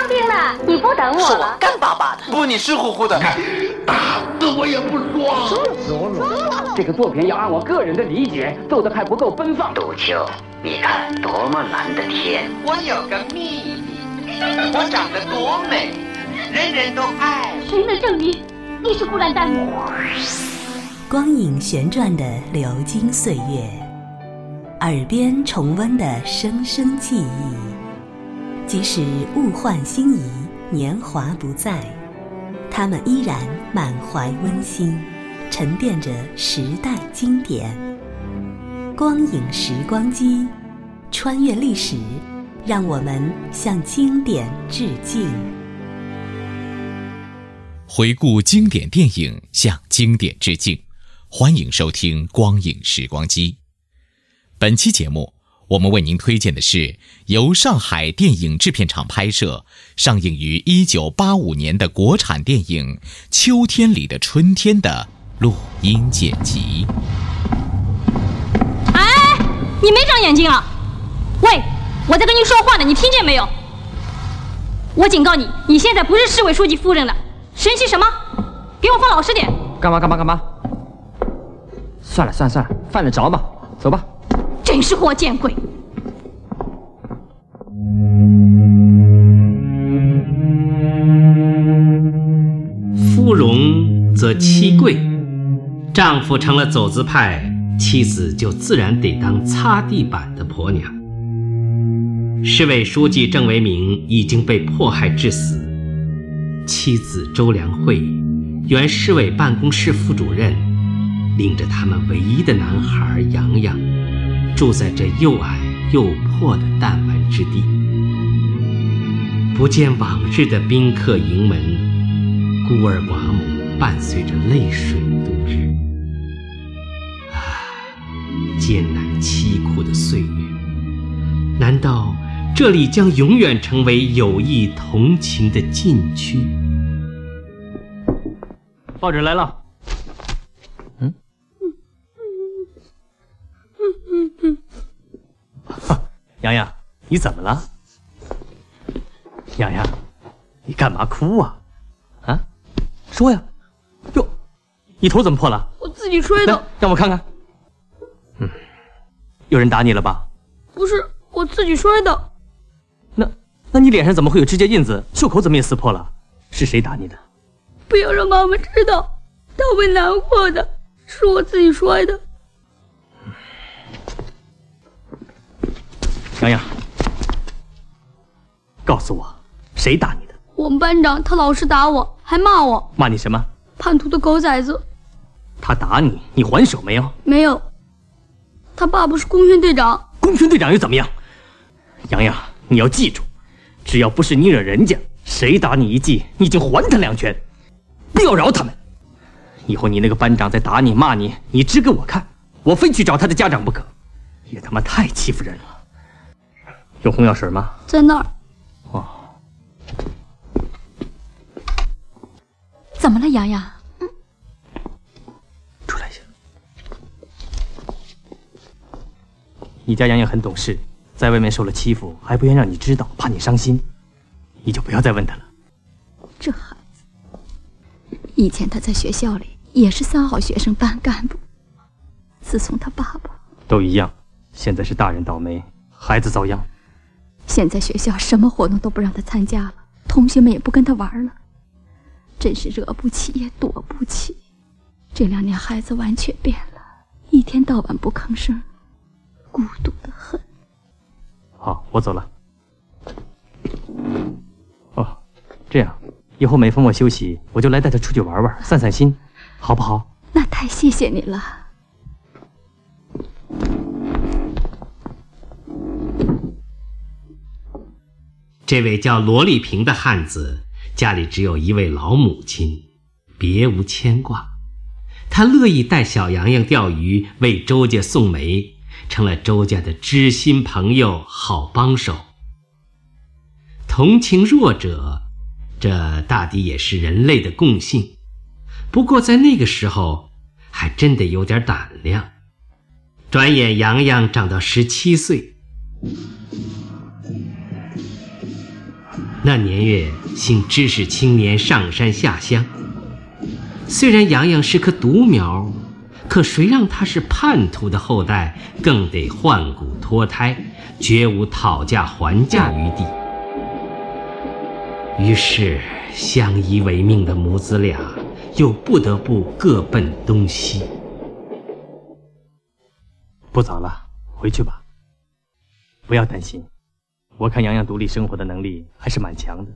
当兵了，你不等我了？干巴巴的。不，你湿乎乎的。看，打死我也不说。这个作品要按我个人的理解做得还不够奔放。杜秋，你看多么蓝的天！我有个秘密，我长得多美，人人都爱。谁能证明你是布兰丹？光影旋转的流金岁月，耳边重温的声声记忆，即使物换星移，年华不再，他们依然满怀温馨，沉淀着时代经典。光影时光机，穿越历史，让我们向经典致敬。回顾经典电影，向经典致敬。欢迎收听光影时光机。本期节目我们为您推荐的是由上海电影制片厂拍摄，上映于1985年的国产电影《秋天里的春天》的录音剪辑。哎，你没长眼睛啊？喂，我在跟你说话呢，你听见没有？我警告你，你现在不是市委书记夫人了。神气什么？给我放老实点！干嘛？算了，犯得着吗？走吧。真是活见鬼！夫荣则妻贵，丈夫成了走资派，妻子就自然得当擦地板的婆娘。市委书记郑维明已经被迫害致死。妻子周良慧，原市委办公室副主任，领着他们唯一的男孩杨洋，住在这又矮又破的弹丸之地。不见往日的宾客盈门，孤儿寡母伴随着泪水度日。艰难凄苦的岁月，难道这里将永远成为友谊同情的禁区？报纸来了。洋，你怎么了？洋，你干嘛哭啊？啊，说呀。哟，你头怎么破了？我自己吹的。让我看看。有人打你了吧？不是，我自己摔的。那你脸上怎么会有指甲印子？袖口怎么也撕破了？是谁打你的？不要让妈妈知道，她会难过的。是我自己摔的。杨，告诉我，谁打你的？我们班长，他老是打我，还骂我。骂你什么？叛徒的狗崽子。他打你，你还手没有？没有。他爸不是工宣队长。工宣队长又怎么样？杨，你要记住。只要不是你惹人家，谁打你一记，你就还他2拳，不要饶他们。以后你那个班长再打你骂你，你指给我看，我非去找他的家长不可。也他妈太欺负人了。有红药水吗？在那儿。哦。怎么了，洋？出来一下。你家洋很懂事。在外面受了欺负还不愿让你知道，怕你伤心，你就不要再问他了。这孩子，以前他在学校里也是3好学生班干部，自从他爸爸都一样，现在是大人倒霉，孩子遭殃。现在学校什么活动都不让他参加了，同学们也不跟他玩了，真是惹不起也躲不起。这2年孩子完全变了，一天到晚不吭声，孤独得很。好，我走了。哦，这样，以后每逢我休息，我就来带他出去玩玩，散散心，好不好？那太谢谢你了。这位叫罗丽萍的汉子，家里只有一位老母亲，别无牵挂。他乐意带小洋洋钓鱼，为周家送煤。成了周家的知心朋友，好帮手。同情弱者，这大抵也是人类的共性。不过在那个时候，还真得有点胆量。转眼洋洋长到17岁，那年月，兴知识青年上山下乡。虽然杨洋是棵独苗，可谁让他是叛徒的后代，更得换骨脱胎，绝无讨价还价余地。于是，相依为命的母子俩，又不得不各奔东西。不早了，回去吧。不要担心。我看杨洋独立生活的能力还是蛮强的，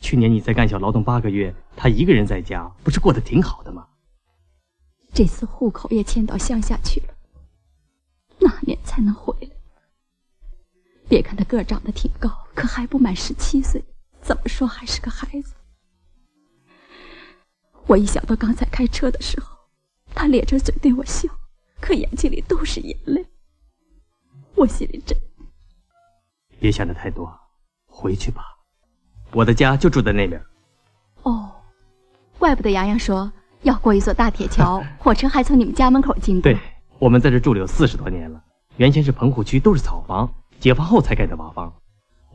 去年你在干校劳动8个月，他一个人在家，不是过得挺好的吗？这次户口也迁到乡下去了，哪年才能回来？别看他个长得挺高，可还不满17岁，怎么说还是个孩子。我一想到刚才开车的时候，他咧着嘴对我笑，可眼睛里都是眼泪，我心里真……别想得太多，回去吧。我的家就住在那边。哦，怪不得杨洋说要过一座大铁桥，火车还从你们家门口经过。对，我们在这住了有40多年了。原先是棚户区，都是草房，解放后才盖的瓦房。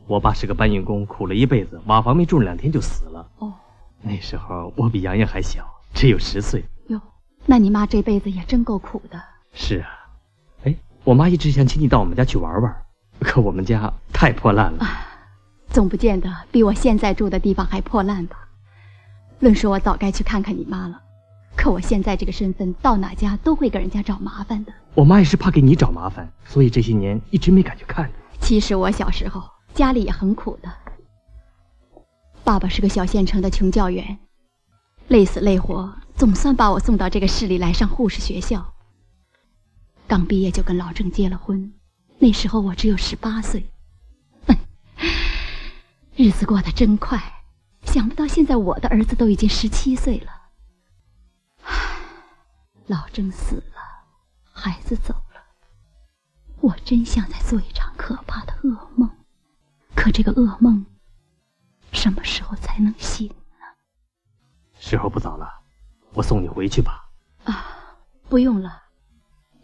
我爸是个搬运工，苦了一辈子，瓦房没住2天就死了。哦，那时候我比杨洋还小，只有10岁。哟，那你妈这辈子也真够苦的。是啊，哎，我妈一直想请你到我们家去玩玩。可我们家太破烂了，总不见得比我现在住的地方还破烂吧。论说我早该去看看你妈了，可我现在这个身份，到哪家都会给人家找麻烦的。我妈也是怕给你找麻烦，所以这些年一直没敢去看。其实我小时候家里也很苦的，爸爸是个小县城的穷教员，累死累活，总算把我送到这个市里来上护士学校。刚毕业就跟老郑结了婚，那时候我只有18岁，日子过得真快，想不到现在我的儿子都已经17岁了。老郑死了，孩子走了，我真像在做一场可怕的噩梦，可这个噩梦什么时候才能醒呢？时候不早了，我送你回去吧。啊，不用了，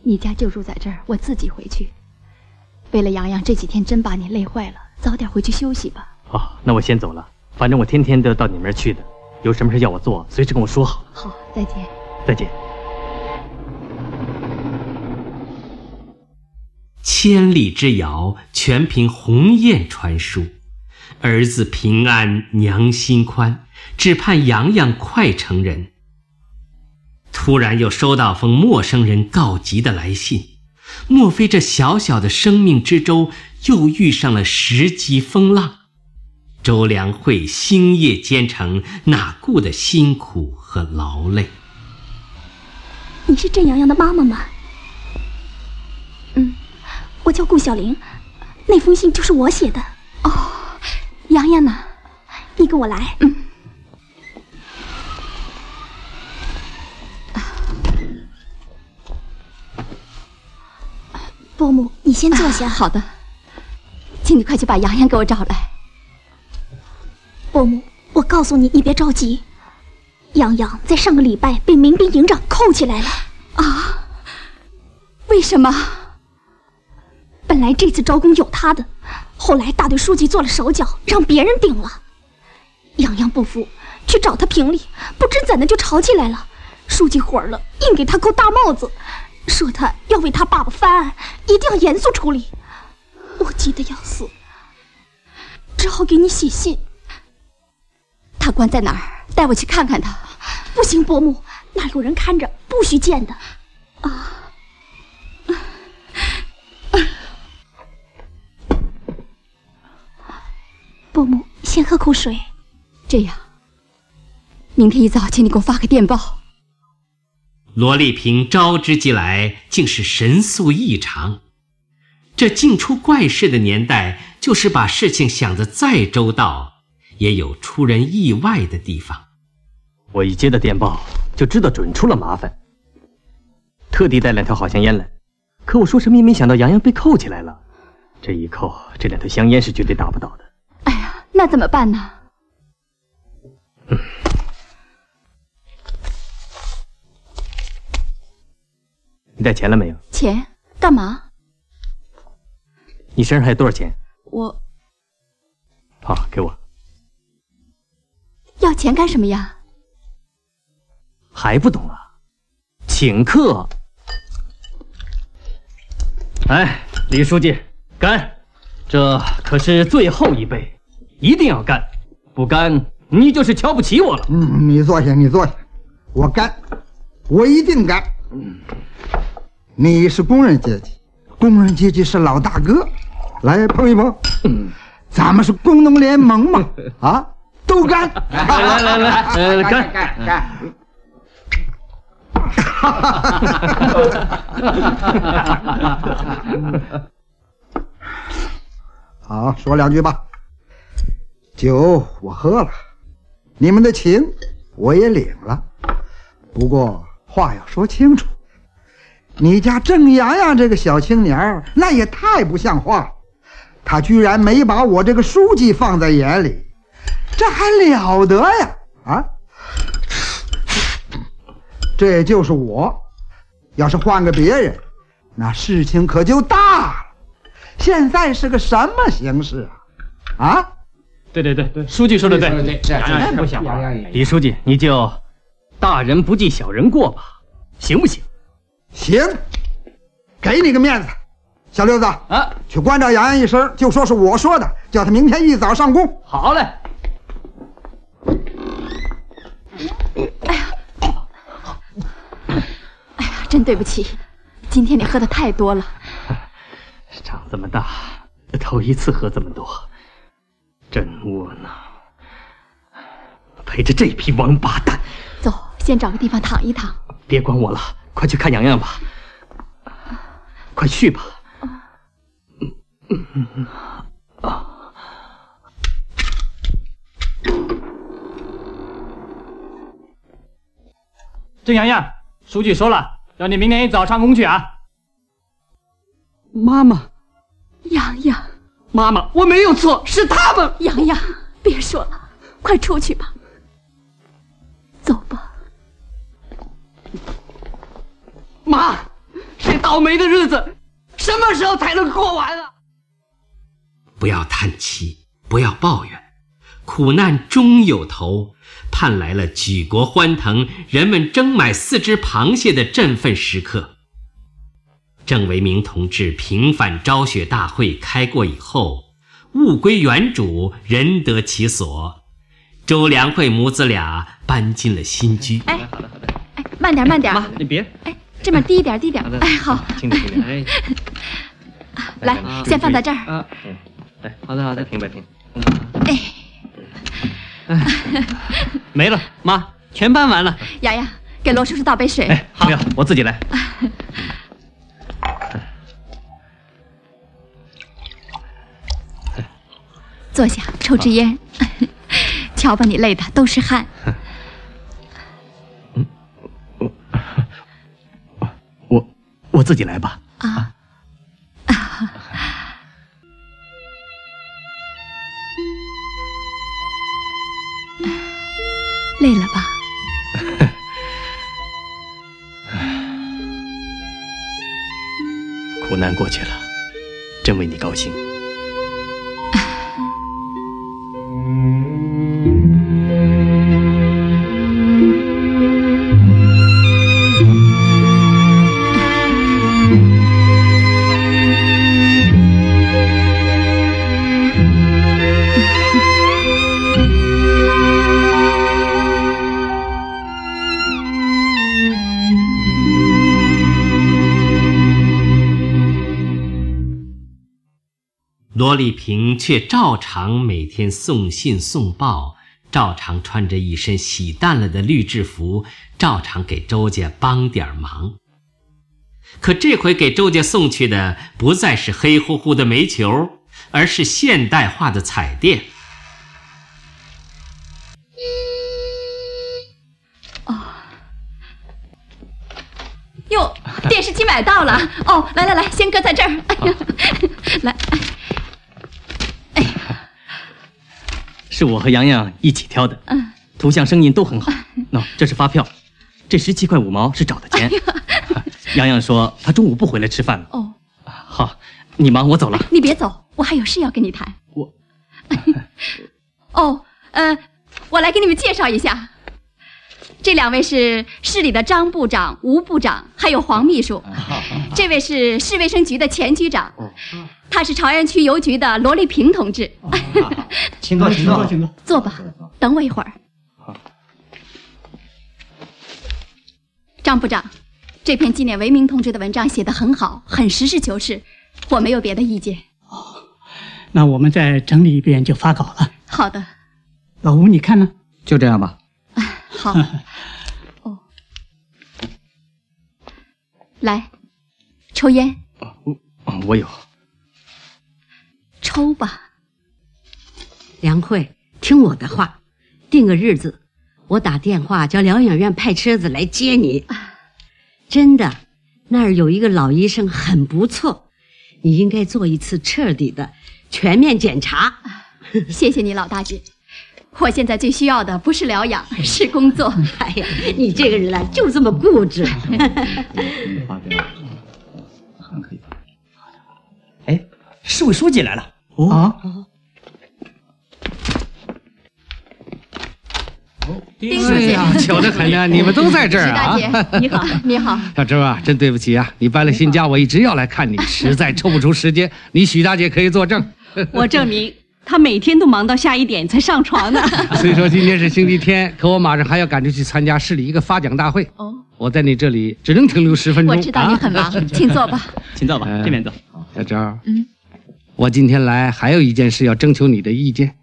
你家就住在这儿，我自己回去。为了洋洋，这几天真把你累坏了，早点回去休息吧。哦，那我先走了，反正我天天都到你那儿去的，有什么事要我做，随时跟我说好。好，再见。再见。千里之遥，全凭鸿雁传书。儿子平安，娘心宽，只盼洋洋快成人。突然又收到封陌生人告急的来信。莫非这小小的生命之舟又遇上了10级风浪？周良会星夜兼程，哪顾的辛苦和劳累？你是郑洋洋的妈妈吗？我叫顾小玲，那封信就是我写的。哦，洋洋呢？你跟我来。伯母，你先坐下。好的，请你快去把洋洋给我找来。伯母，我告诉你，你别着急，洋洋在上个礼拜被民兵营长扣起来了。啊？为什么？本来这次招工有他的，后来大队书记做了手脚，让别人顶了。洋洋不服，去找他评理，不知怎的就吵起来了。书记火了，硬给他扣大帽子，说他要为他爸爸翻案，一定要严肃处理。我急得要死，只好给你写信。他关在哪儿？带我去看看他。不行，伯母，那有人看着，不许见的。伯母，先喝口水。这样，明天一早请你给我发个电报。罗丽萍招之即来，竟是神速异常。这竟出怪事的年代，就是把事情想得再周到，也有出人意外的地方。我一接到电报，就知道准出了麻烦，特地带2条好香烟来。可我说什么也没想到，杨洋被扣起来了。这一扣，这2条香烟是绝对打不倒的。哎呀，那怎么办呢？你带钱了没有？钱？干嘛？你身上还有多少钱？我……好，给我。要钱干什么呀？还不懂啊？请客。哎，李书记，干！这可是最后一杯，一定要干，不干你就是瞧不起我了。嗯，你坐下，你坐下，我干，我一定干。你是工人阶级，工人阶级是老大哥，来碰一碰。咱们是工农联盟嘛，啊，都干！来来来，干干干！哈哈哈！好，说两句吧。酒我喝了，你们的情我也领了，不过话要说清楚。你家郑洋洋这个小青年那也太不像话了，他居然没把我这个书记放在眼里，这还了得呀！啊，这就是我，要是换个别人，那事情可就大了。现在是个什么形势啊？啊，对对对对，书记说的对，那不像话。李书记，你就大人不计小人过吧，行不行？行，给你个面子，小六子啊，去关照杨洋一声，就说是我说的，叫他明天一早上工。好嘞。哎呀，哎呀，真对不起，今天你喝的太多了。长这么大，头一次喝这么多，真窝囊，陪着这批王八蛋。走，先找个地方躺一躺。别管我了，快去看洋洋吧，快去吧。郑洋洋，书记说了，要你明天一早上工去啊。妈妈，洋洋，妈妈，我没有错，是他们。洋洋，别说了，快出去吧，走吧。妈，这倒霉的日子什么时候才能过完啊？不要叹气，不要抱怨，苦难终有头。盼来了举国欢腾、人们争买4只螃蟹的振奋时刻。郑维明同志平反昭雪大会开过以后，物归原主，人得其所。周良慧母子俩搬进了新居。哎，好的好的，哎，慢点慢点，妈，你别，哎，这边低一点低一点，哎，好，轻点轻点，哎，来，先放在这儿。哎，好的好的，平摆平。哎，没了，妈，全搬完了。洋洋，给罗叔叔倒杯水。哎，好，我自己来。坐下，抽支烟。瞧把你累的都是汗。我自己来吧。啊。累了吧？苦难过去了，真为你高兴。罗丽萍却照常每天送信送报，照常穿着一身洗淡了的绿制服，照常给周家帮点忙。可这回给周家送去的不再是黑乎乎的煤球，而是现代化的彩电。哦，哟，电视机买到了。哦，来来来，先搁在这儿。哎呀，来。是我和洋洋一起挑的，图像声音都很好。喏，这是发票，这17块5毛是找的钱。洋洋说他中午不回来吃饭了。哦，好，你忙，我走了。你别走，我还有事要跟你谈。我，哦，我来给你们介绍一下，这两位是市里的张部长、吴部长，还有黄秘书。这位是市卫生局的前局长，他是朝阳区邮局的罗丽萍同志。请坐，请坐，请坐，坐吧，等我一会儿。张部长，这篇纪念维明同志的文章写得很好，很实事求是，我没有别的意见。哦，那我们再整理一遍就发稿了。好的。老吴，你看呢？就这样吧。啊，好。哦，来，抽烟。我有。抽吧。梁慧，听我的话，定个日子。我打电话叫疗养院派车子来接你，真的，那儿有一个老医生很不错，你应该做一次彻底的全面检查。谢谢你老大姐，我现在最需要的不是疗养，是工作。哎呀，你这个人啊，就这么固执。哎，市委书记来了。哦啊。丁书记，巧得很呀！你们都在这儿啊！大姐，你好，你好。小周啊，真对不起啊，你搬了新家，我一直要来看你，实在抽不出时间。你许大姐可以作证。我证明，她每天都忙到下1点才上床呢。虽说今天是星期天，可我马上还要赶出去参加市里一个发奖大会。哦，我在你这里只能停留10分钟。我知道你很忙，请坐吧，请坐吧，这边坐。小周，我今天来还有一件事要征求你的意见。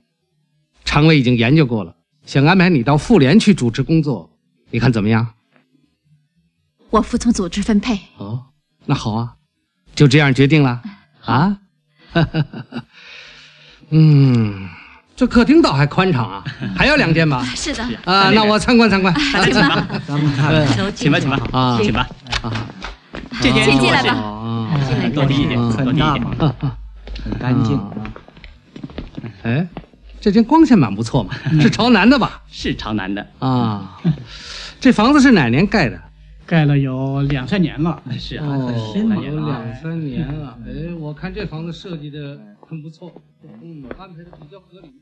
常委已经研究过了。想安排你到妇联去主持工作，你看怎么样？我服从组织分配。哦，那好啊，就这样决定了啊。这客厅倒还宽敞啊，还要2间吧？是的。啊，那我参观参观。请吧，请吧，请吧啊，请吧啊。这间请进来吧。啊，多低一点，很大嘛，很干净。哎。这间光线蛮不错嘛，是朝南的吧？是朝南的啊。这房子是哪年盖的？盖了有2-3年了。是啊，有2-3年了。哎，我看这房子设计的很不错，安排的比较合理。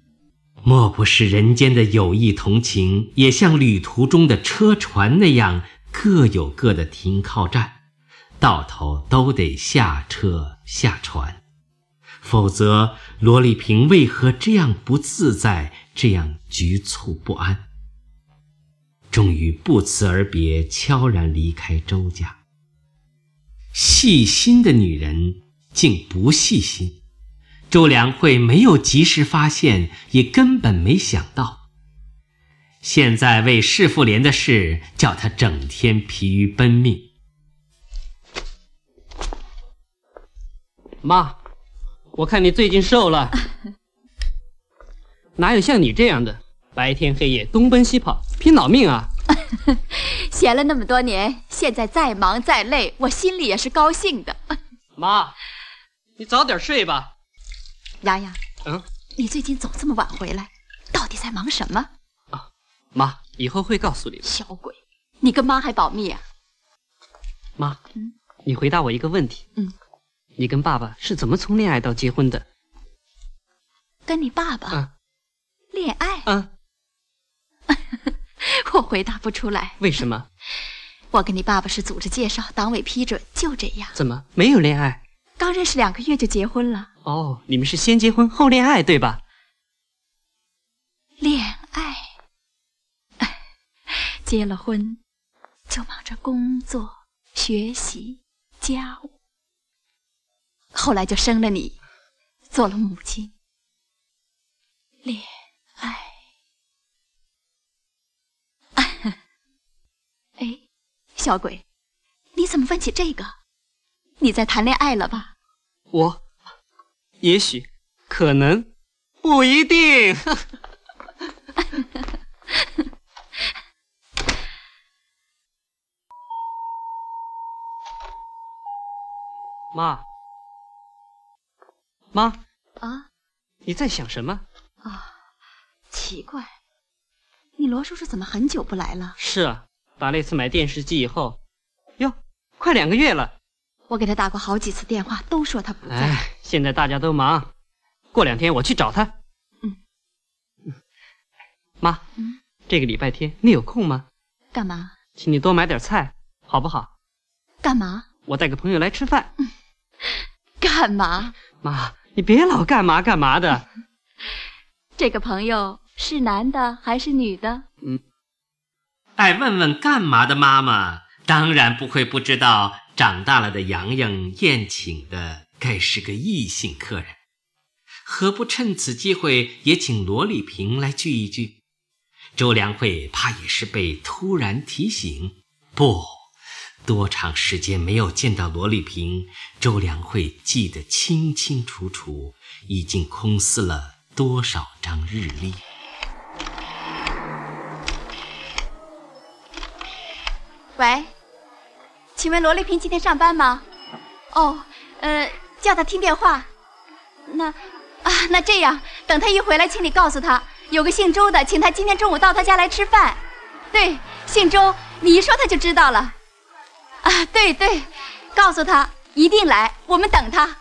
莫不是人间的友谊同情，也像旅途中的车船那样，各有各的停靠站，到头都得下车下船。否则罗丽萍为何这样不自在，这样局促不安？终于不辞而别，悄然离开周家。细心的女人竟不细心，周良慧没有及时发现，也根本没想到。现在为市妇联的事叫她整天疲于奔命。妈，我看你最近瘦了，哪有像你这样的白天黑夜东奔西跑拼老命啊？闲了那么多年，现在再忙再累，我心里也是高兴的。妈，你早点睡吧。洋洋，你最近总这么晚回来，到底在忙什么？啊，妈，以后会告诉你的。小鬼，你跟妈还保密啊？妈，你回答我一个问题。你跟爸爸是怎么从恋爱到结婚的？跟你爸爸恋爱？我回答不出来。为什么？我跟你爸爸是组织介绍，党委批准，就这样。怎么没有恋爱？刚认识2个月就结婚了。哦，你们是先结婚后恋爱对吧？恋爱，结了婚就忙着工作、学习、家务。后来就生了你，做了母亲。恋爱。哎，小鬼，你怎么问起这个？你在谈恋爱了吧？我，也许，可能，不一定。妈。妈啊，你在想什么啊？奇怪，你罗叔叔怎么很久不来了？是啊，打那次买电视机以后，哟，快2个月了。我给他打过好几次电话，都说他不在。哎，现在大家都忙，过2天我去找他。妈，这个礼拜天你有空吗？干嘛？请你多买点菜，好不好？干嘛？我带个朋友来吃饭。干嘛？妈，你别老干嘛干嘛的。这个朋友是男的还是女的？爱问问干嘛的妈妈，当然不会不知道长大了的洋洋宴请的该是个异性客人。何不趁此机会也请罗丽萍来聚一聚？周良慧怕也是被突然提醒，不，多长时间没有见到罗丽萍，周良慧记得清清楚楚，已经空撕了多少张日历。喂，请问罗丽萍今天上班吗？哦，叫她听电话。那这样，等她一回来，请你告诉她，有个姓周的，请她今天中午到她家来吃饭。对，姓周，你一说她就知道了。啊，对对，告诉她一定来，我们等她。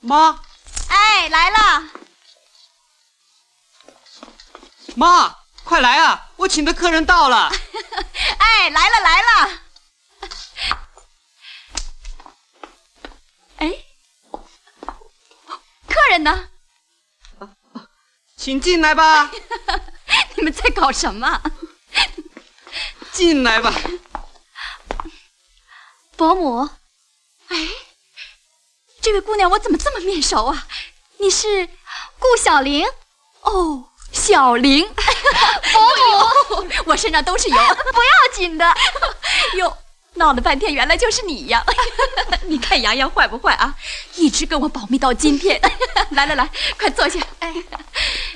妈，哎，来了！妈，快来啊！我请的客人到了。哎，来了来了！哎，客人呢？请进来吧。你们在搞什么？进来吧。伯母，哎。这位姑娘，我怎么这么面熟啊？你是顾小玲？哦，小玲，伯母，我身上都是油，不要紧的。哟，闹了半天，原来就是你呀！你看洋洋坏不坏啊？一直跟我保密到今天。来来来，快坐下。哎，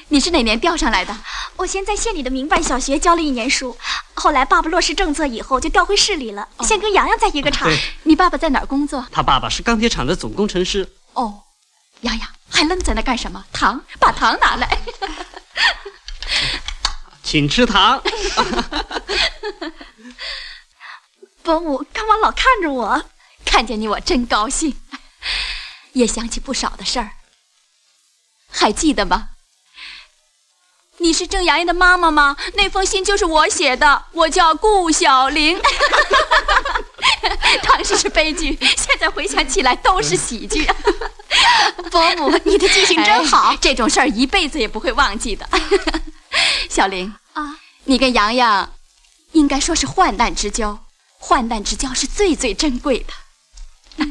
你是哪年调上来的？我先在县里的民办小学教了一年书，后来爸爸落实政策以后就调回市里了，先跟洋洋在一个厂。你爸爸在哪儿工作？他爸爸是钢铁厂的总工程师。哦，洋洋还愣在那干什么？糖，把糖拿来。请吃糖。伯母，干嘛老看着我？看见你我真高兴，也想起不少的事儿，还记得吗？你是郑洋洋的妈妈吗？那封信就是我写的，我叫顾小玲。当时是悲剧，现在回想起来都是喜剧。伯母，你的记性真好，这种事儿一辈子也不会忘记的。小玲啊，你跟洋洋应该说是患难之交，患难之交是最最珍贵的。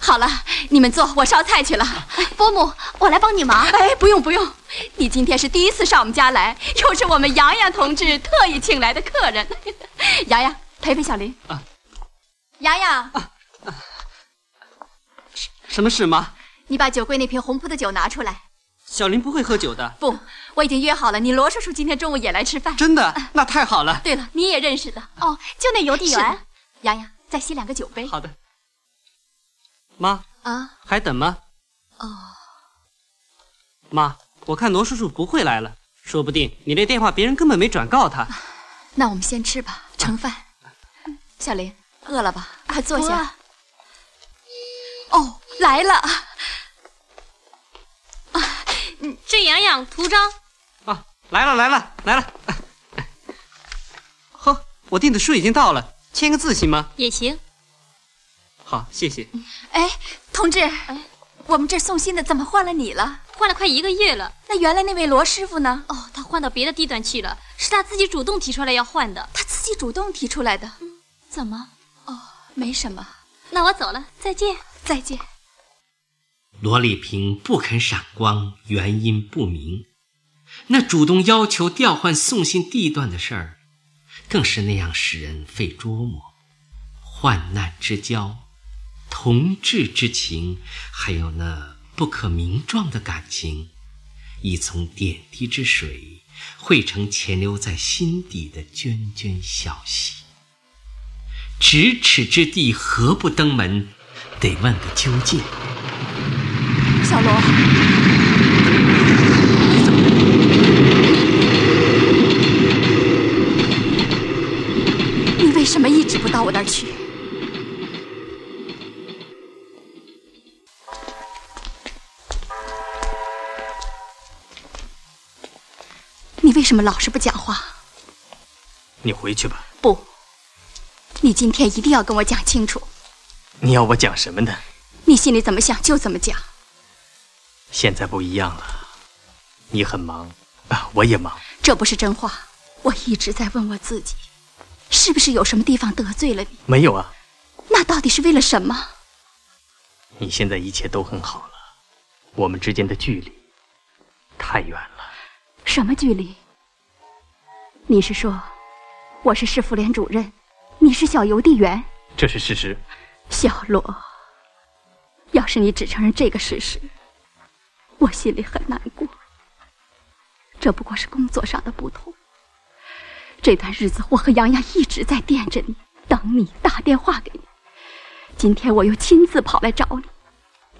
好了，你们坐，我烧菜去了。伯母，我来帮你忙。哎，不用不用，你今天是第一次上我们家来，又是我们洋洋同志特意请来的客人。洋洋，陪小林。啊，洋洋，什么事吗？你把酒柜那瓶红葡萄酒拿出来。小林不会喝酒的。不，我已经约好了，你罗叔叔今天中午也来吃饭。真的？那太好了。对了，你也认识的。哦，就那邮递员。洋洋，再洗两个酒杯。好的。妈啊，还等吗？哦，妈，我看罗叔叔不会来了，说不定你那电话别人根本没转告他。那我们先吃吧，盛饭。小林，饿了吧？快坐下。哦，来了。啊，这洋洋图章。啊，来了来了来了。呵，我订的书已经到了，签个字行吗？也行。好，谢谢。哎，同志，我们这送信的怎么换了你了？换了快1个月了。那原来那位罗师傅呢？哦，他换到别的地段去了，是他自己主动提出来要换的。他自己主动提出来的？怎么？哦，没什么。那我走了，再见。再见。罗丽萍不肯赏光，原因不明。那主动要求调换送信地段的事儿，更是那样使人费琢磨。患难之交，同志之情，还有那不可名状的感情，已从点滴之水汇成潜流在心底的涓涓小溪。咫尺之地，何不登门？得问个究竟。小罗，你怎么？你为什么一直不到我那儿去？你为什么老是不讲话？你回去吧。不，你今天一定要跟我讲清楚。你要我讲什么呢？你心里怎么想就怎么讲。现在不一样了，你很忙，我也忙。这不是真话，我一直在问我自己。 是不是有什么地方得罪了你？没有啊。那到底是为了什么？你现在一切都很好了，我们之间的距离太远了。什么距离？你是说我是市妇联主任，你是小邮递员？这是事实。小罗，要是你只承认这个事实，我心里很难过。这不过是工作上的不同。 这段日子，我和杨洋一直在惦着你，等你打电话给你。今天我又亲自跑来找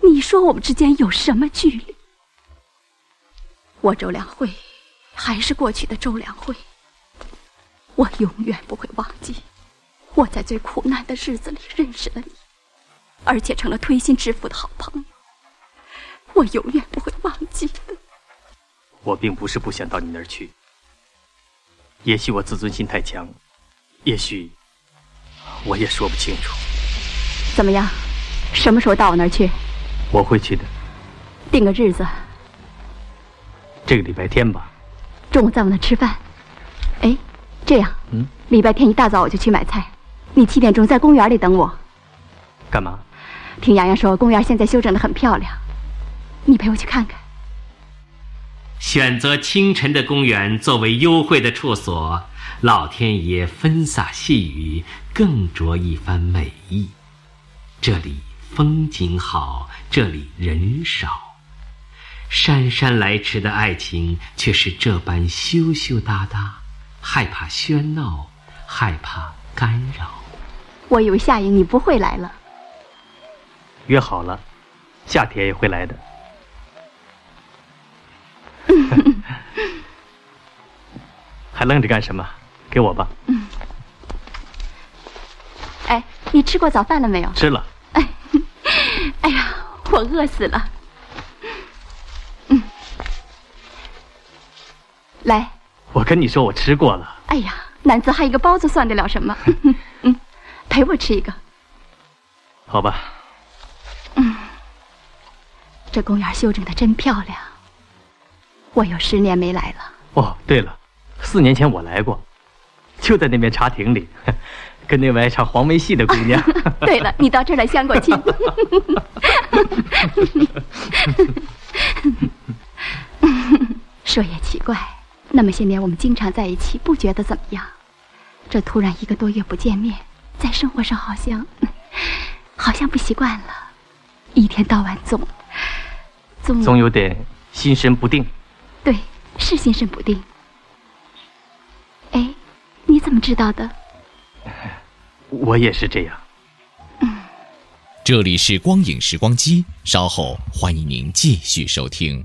你，你说我们之间有什么距离？我周良慧，还是过去的周良慧，我永远不会忘记。我在最苦难的日子里认识了你，而且成了推心置腹的好朋友，我永远不会忘记的。我并不是不想到你那儿去。 也许我自尊心太强，也许我也说不清楚。怎么样？什么时候到我那儿去？我会去的。定个日子。这个礼拜天吧。中午在我那吃饭。哎，这样，礼拜天一大早我就去买菜，你7点钟在公园里等我。干嘛？听洋洋说，公园现在修整得很漂亮，你陪我去看看。 选择清晨的公园作为幽会的处所，老天爷分洒细雨，更着一番美意。这里风景好，这里人少，姗姗来迟的爱情却是这般羞羞答答，害怕喧闹，害怕干扰。我以为夏莹你不会来了，约好了，夏天也会来的。 还愣着干什么？给我吧。哎，你吃过早饭了没有？吃了。哎呀，我饿死了。来。我跟你说，我吃过了。哎呀，男子汉一个包子算得了什么？陪我吃一个。好吧。这公园修整得真漂亮。 我有10年没来了。哦，对了，4年前我来过，就在那边茶亭里，跟那位唱黄梅戏的姑娘。对了，你到这儿来相过亲。说也奇怪，那么些年我们经常在一起，不觉得怎么样，这突然1个多月不见面，在生活上好像不习惯了，一天到晚总有点心神不定。 对，是心神不定。哎，你怎么知道的？我也是这样。这里是光影时光机，稍后欢迎您继续收听。